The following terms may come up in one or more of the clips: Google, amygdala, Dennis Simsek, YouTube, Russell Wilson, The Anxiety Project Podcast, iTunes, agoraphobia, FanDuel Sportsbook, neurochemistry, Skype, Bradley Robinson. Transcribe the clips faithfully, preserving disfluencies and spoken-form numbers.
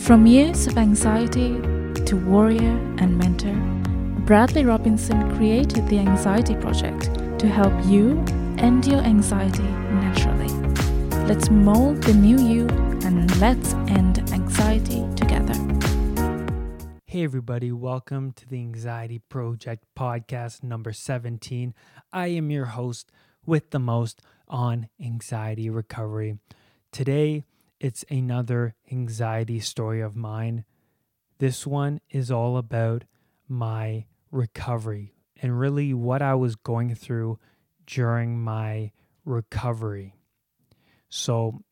From years of anxiety to warrior and mentor, Bradley Robinson created The Anxiety Project to help you end your anxiety naturally. Let's mold the new you and let's end anxiety together. Hey everybody, welcome to The Anxiety Project Podcast number seventeen. I am your host with the most on anxiety recovery. Today, it's another anxiety story of mine. This one is all about my recovery and really what I was going through during my recovery. So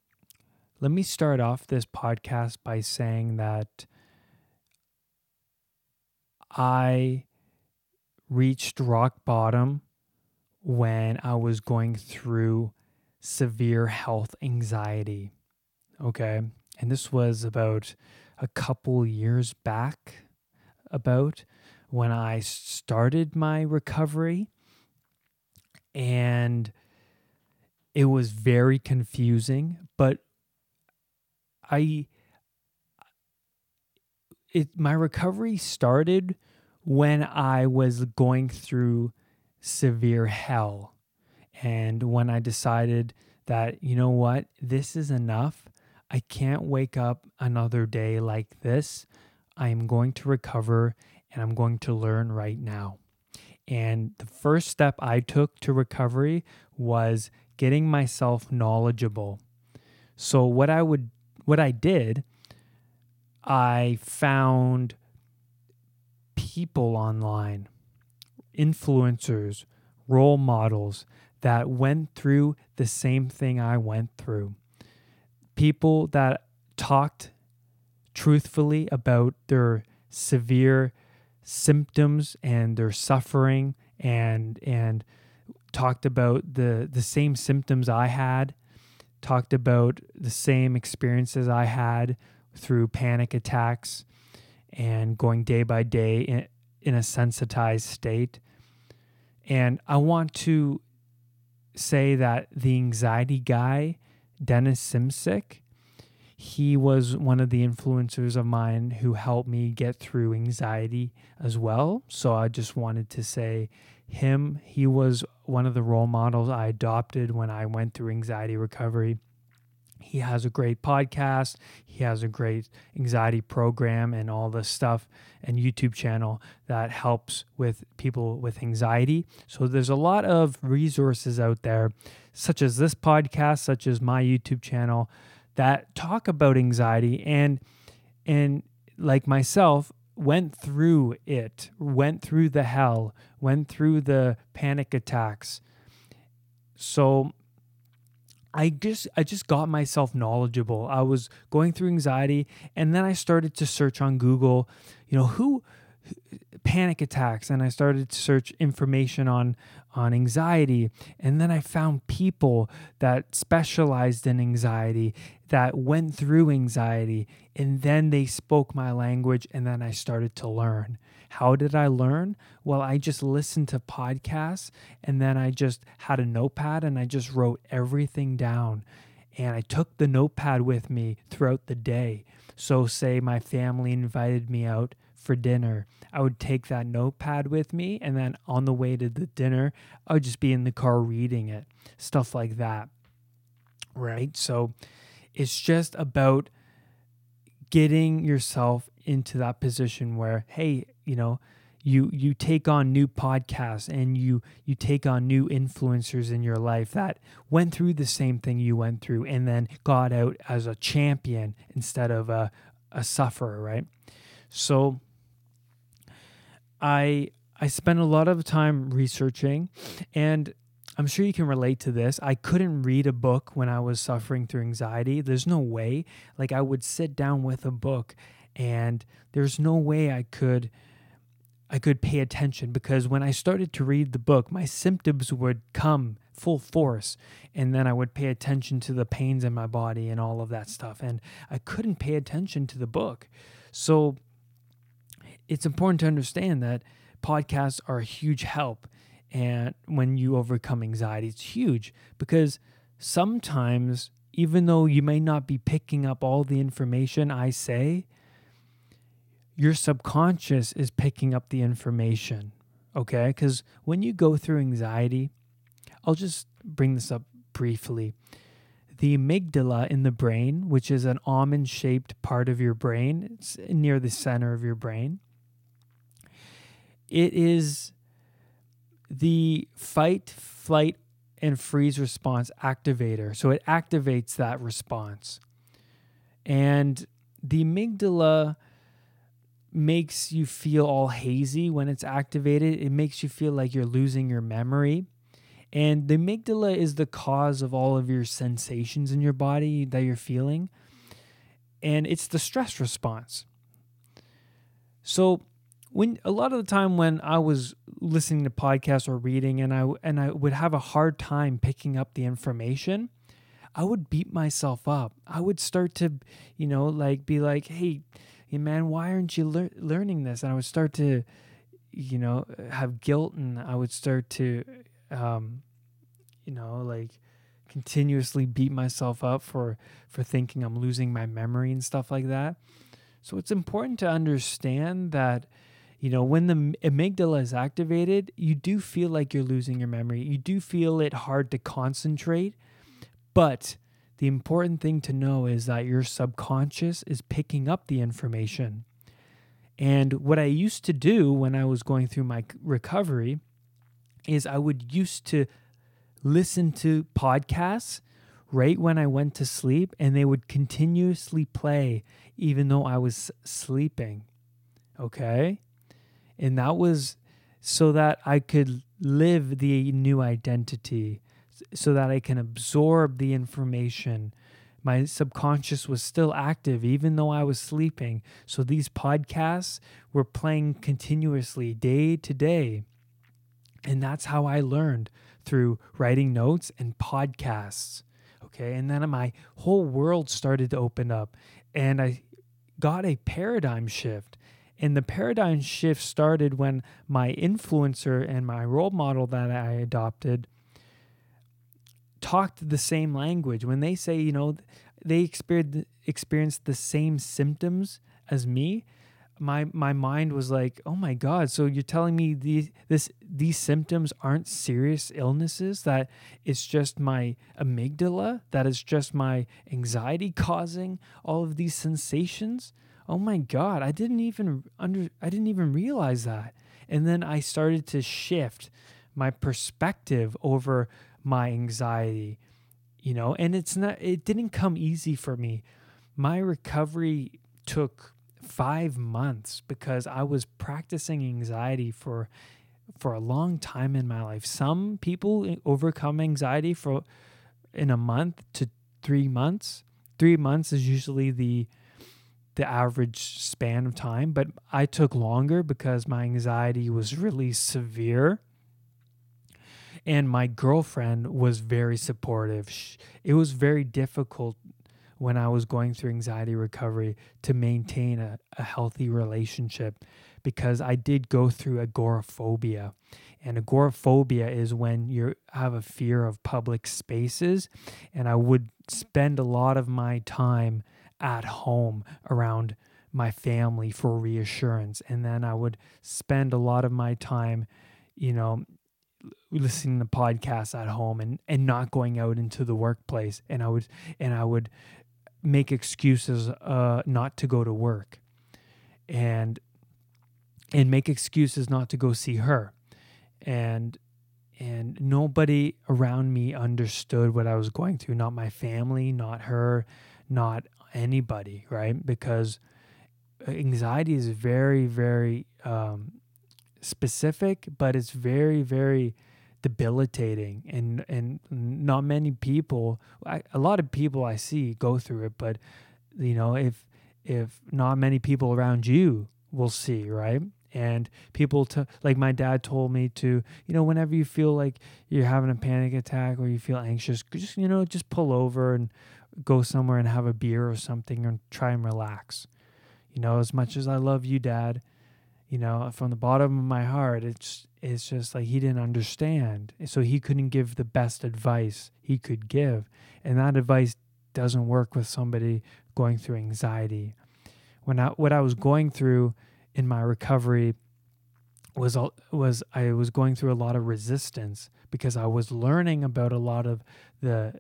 let me start off this podcast by saying that I reached rock bottom when I was going through severe health anxiety. Okay, and this was about a couple years back, about when I started my recovery, and it was very confusing, but I, it my recovery started when I was going through severe hell, and when I decided that, you know what, this is enough. I can't wake up another day like this. I am going to recover and I'm going to learn right now. And the first step I took to recovery was getting myself knowledgeable. So what I would, what I did, I found people online, influencers, role models that went through the same thing I went through. People that talked truthfully about their severe symptoms and their suffering and and talked about the, the same symptoms I had, talked about the same experiences I had through panic attacks and going day by day in, in a sensitized state. And I want to say that the anxiety guy, Dennis Simsek, he was one of the influencers of mine who helped me get through anxiety as well. So I just wanted to say him, he was one of the role models I adopted when I went through anxiety recovery. He has a great podcast. He has a great anxiety program and all this stuff and YouTube channel that helps with people with anxiety. So there's a lot of resources out there, such as this podcast, such as my YouTube channel, that talk about anxiety and, and like myself, went through it, went through the hell, went through the panic attacks. So I just I just got myself knowledgeable. I was going through anxiety, and then I started to search on Google, you know, who panic attacks, and I started to search information on on anxiety, and then I found people that specialized in anxiety, that went through anxiety, and then they spoke my language, and then I started to learn. How did I learn? Well, I just listened to podcasts, and then I just had a notepad, and I just wrote everything down. And I took the notepad with me throughout the day. So say my family invited me out for dinner, I would take that notepad with me, and then on the way to the dinner, I would just be in the car reading it, stuff like that, right? So it's just about getting yourself into that position where, hey, you know, you you take on new podcasts and you you take on new influencers in your life that went through the same thing you went through and then got out as a champion instead of a, a sufferer, right? So I I spent a lot of time researching, and I'm sure you can relate to this. I couldn't read a book when I was suffering through anxiety. There's no way. Like, I would sit down with a book and there's no way I could I could pay attention, because when I started to read the book, my symptoms would come full force, and then I would pay attention to the pains in my body and all of that stuff, and I couldn't pay attention to the book. So it's important to understand that podcasts are a huge help, and when you overcome anxiety, it's huge, because sometimes even though you may not be picking up all the information I say, your subconscious is picking up the information, okay? Because when you go through anxiety, I'll just bring this up briefly. The amygdala in the brain, which is an almond-shaped part of your brain, it's near the center of your brain, it is the fight, flight, and freeze response activator. So it activates that response. And the amygdala makes you feel all hazy when it's activated. It makes you feel like you're losing your memory. And the amygdala is the cause of all of your sensations in your body that you're feeling. And it's the stress response. So when a lot of the time when I was listening to podcasts or reading and I and I would have a hard time picking up the information, I would beat myself up. I would start to, you know, like be like, hey, man, why aren't you lear- learning this? And I would start to, you know, have guilt, and I would start to... Um, you know, like continuously beat myself up for, for thinking I'm losing my memory and stuff like that. So it's important to understand that, you know, when the amygdala is activated, you do feel like you're losing your memory. You do feel it hard to concentrate. But the important thing to know is that your subconscious is picking up the information. And what I used to do when I was going through my recovery is I would used to listen to podcasts right when I went to sleep, and they would continuously play even though I was sleeping, okay? And that was so that I could live the new identity, so that I can absorb the information. My subconscious was still active even though I was sleeping, so these podcasts were playing continuously day to day. And that's how I learned, through writing notes and podcasts, okay? And then my whole world started to open up, and I got a paradigm shift. And the paradigm shift started when my influencer and my role model that I adopted talked the same language. When they say, you know, they experienced the same symptoms as me, My my mind was like, oh my God, so you're telling me these this these symptoms aren't serious illnesses, that it's just my amygdala, that it's just my anxiety causing all of these sensations? Oh my God, I didn't even under I didn't even realize that. And then I started to shift my perspective over my anxiety, you know, and it's not it didn't come easy for me. My recovery took five months, because I was practicing anxiety for for a long time in my life. Some people overcome anxiety for in a month to three months. Three months is usually the the average span of time, but I took longer because my anxiety was really severe. And my girlfriend was very supportive. It was very difficult when I was going through anxiety recovery to maintain a, a healthy relationship, because I did go through agoraphobia. And agoraphobia is when you have a fear of public spaces, and I would spend a lot of my time at home around my family for reassurance. And then I would spend a lot of my time, you know, listening to podcasts at home and, and not going out into the workplace. And I would, and I would, make excuses uh, not to go to work, and and make excuses not to go see her. And and nobody around me understood what I was going through, not my family, not her, not anybody, right? Because anxiety is very, very um, specific, but it's very, very debilitating, and and not many people I, a lot of people I see go through it, but you know, if if not many people around you will see, right? And people to like my dad told me to, you know, whenever you feel like you're having a panic attack or you feel anxious, just, you know, just pull over and go somewhere and have a beer or something and try and relax. You know, as much as I love you, Dad, you know, from the bottom of my heart, it's it's just like he didn't understand. So he couldn't give the best advice he could give. And that advice doesn't work with somebody going through anxiety. when I, what I was going through in my recovery was was I was going through a lot of resistance because I was learning about a lot of the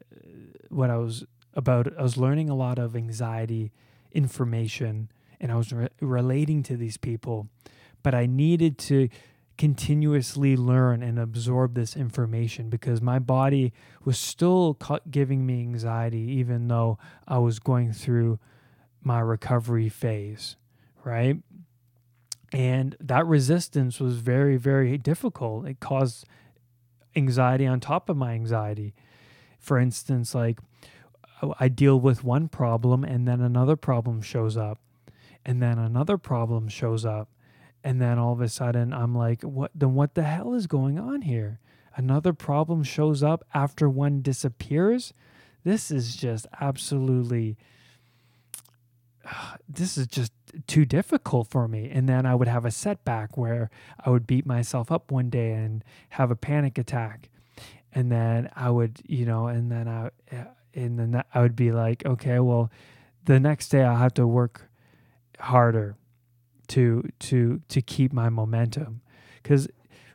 what I was about I was learning a lot of anxiety information, and I was re- relating to these people, but I needed to continuously learn and absorb this information because my body was still ca- giving me anxiety even though I was going through my recovery phase, right? And that resistance was very, very difficult. It caused anxiety on top of my anxiety. For instance, like I deal with one problem and then another problem shows up and then another problem shows up. And then all of a sudden I'm like, what, then what the hell is going on here? Another problem shows up after one disappears. This is just absolutely, uh, this is just too difficult for me. And then I would have a setback where I would beat myself up one day and have a panic attack. And then I would, you know, and then I, and then I would be like, okay, well, the next day I'll have to work harder to to to keep my momentum, because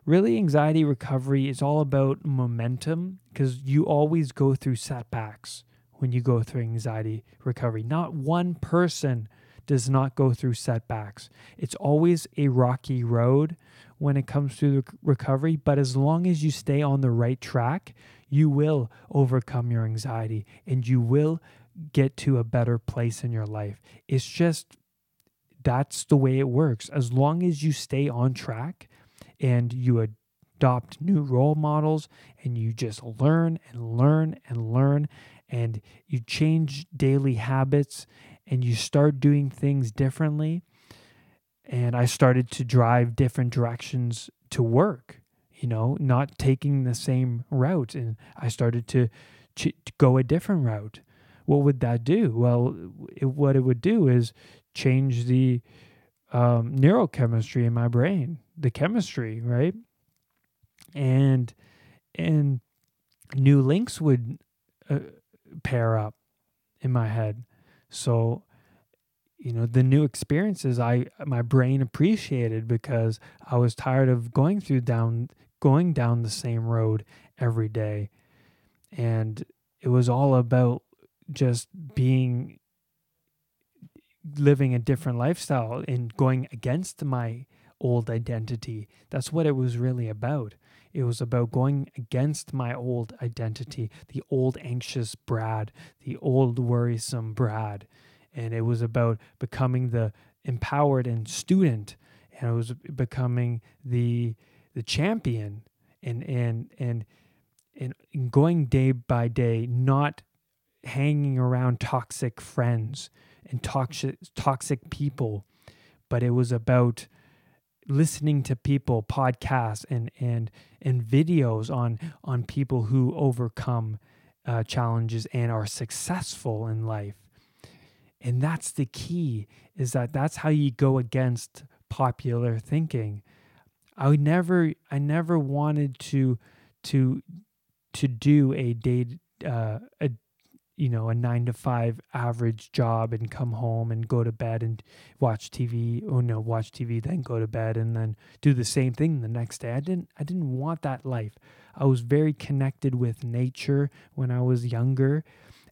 really anxiety recovery is all about momentum, because you always go through setbacks when you go through anxiety recovery. Not one person does not go through setbacks. It's always a rocky road when it comes to recovery, but as long as you stay on the right track, you will overcome your anxiety and you will get to a better place in your life. It's just that's the way it works. As long as you stay on track and you adopt new role models and you just learn and learn and learn and you change daily habits and you start doing things differently. And I started to drive different directions to work, you know, not taking the same route. And I started to ch- go a different route. What would that do? Well, it, what it would do is change the um, neurochemistry in my brain, the chemistry, right? And and new links would uh, pair up in my head. So, you know, the new experiences I my brain appreciated because I was tired of going through down going down the same road every day, and it was all about just being. living a different lifestyle and going against my old identity. That's what it was really about. It was about going against my old identity, the old anxious Brad, the old worrisome Brad. And it was about becoming the empowered and student, and it was becoming the the champion and and and and going day by day, not hanging around toxic friends and toxic toxic people, but it was about listening to people, podcasts and and and videos on on people who overcome uh, challenges and are successful in life. And that's the key, is that that's how you go against popular thinking. I never I never wanted to to to do a day uh, a you know, a nine to five average job and come home and go to bed and watch T V. Oh no, watch T V, then go to bed and then do the same thing the next day. I didn't, I didn't want that life. I was very connected with nature when I was younger,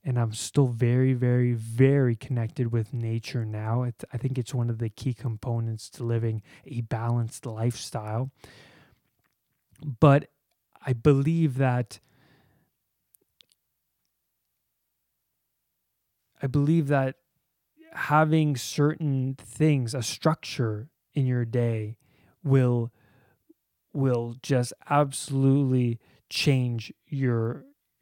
and I'm still very, very, very connected with nature now. It, I think it's one of the key components to living a balanced lifestyle. But I believe that I believe that having certain things, a structure in your day, will will just absolutely change your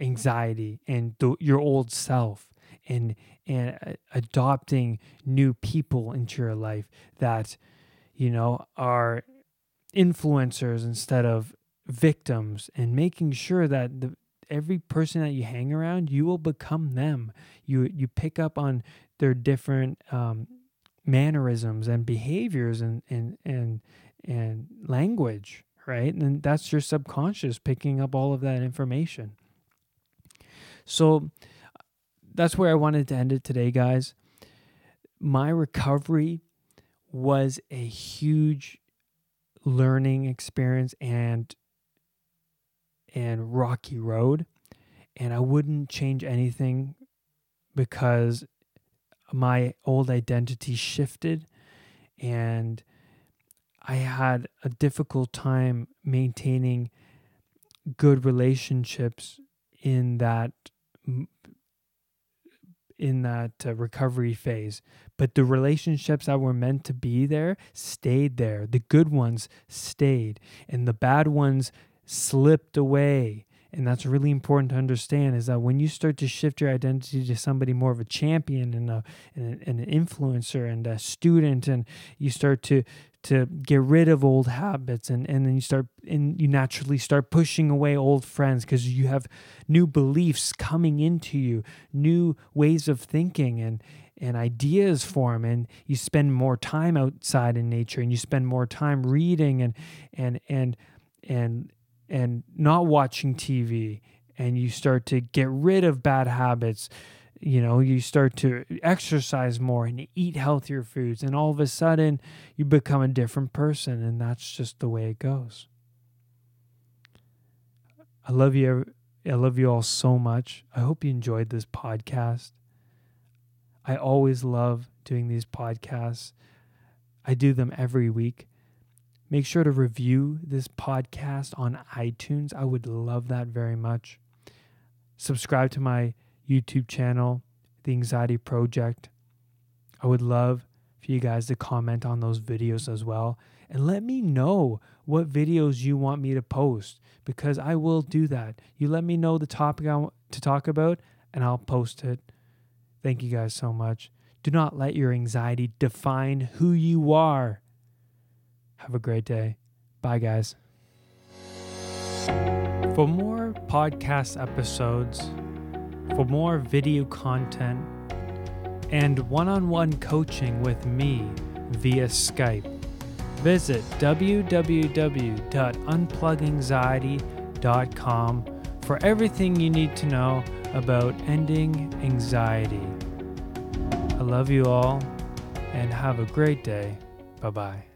anxiety and th- your old self, and and uh, adopting new people into your life that, you know, are influencers instead of victims, and making sure that the every person that you hang around, you will become them. You you pick up on their different um, mannerisms and behaviors and and and and language, right? And that's your subconscious picking up all of that information. So that's where I wanted to end it today, guys. my recovery was a huge learning experience and and rocky road, and I wouldn't change anything because my old identity shifted and I had a difficult time maintaining good relationships in that in that uh, recovery phase. But the relationships that were meant to be there stayed there. The good ones stayed, and the bad ones slipped away. And that's really important to understand, is that when you start to shift your identity to somebody more of a champion and, a, and, a, and an influencer and a student, and you start to to get rid of old habits, and, and then you start and you naturally start pushing away old friends because you have new beliefs coming into you, new ways of thinking and and ideas form, and you spend more time outside in nature, and you spend more time reading and and and and and not watching T V, and you start to get rid of bad habits. You know, you start to exercise more and eat healthier foods, and all of a sudden you become a different person, and that's just the way it goes. I love you. I love you all so much. I hope you enjoyed this podcast. I always love doing these podcasts. I do them every week. Make sure to review this podcast on iTunes. I would love that very much. Subscribe to my YouTube channel, The Anxiety Project. I would love for you guys to comment on those videos as well. And let me know what videos you want me to post, because I will do that. You let me know the topic I want to talk about, and I'll post it. Thank you guys so much. Do not let your anxiety define who you are. Have a great day. Bye, guys. For more podcast episodes, for more video content, and one-on-one coaching with me via Skype, visit w w w dot unplug anxiety dot com for everything you need to know about ending anxiety. I love you all, and have a great day. Bye-bye.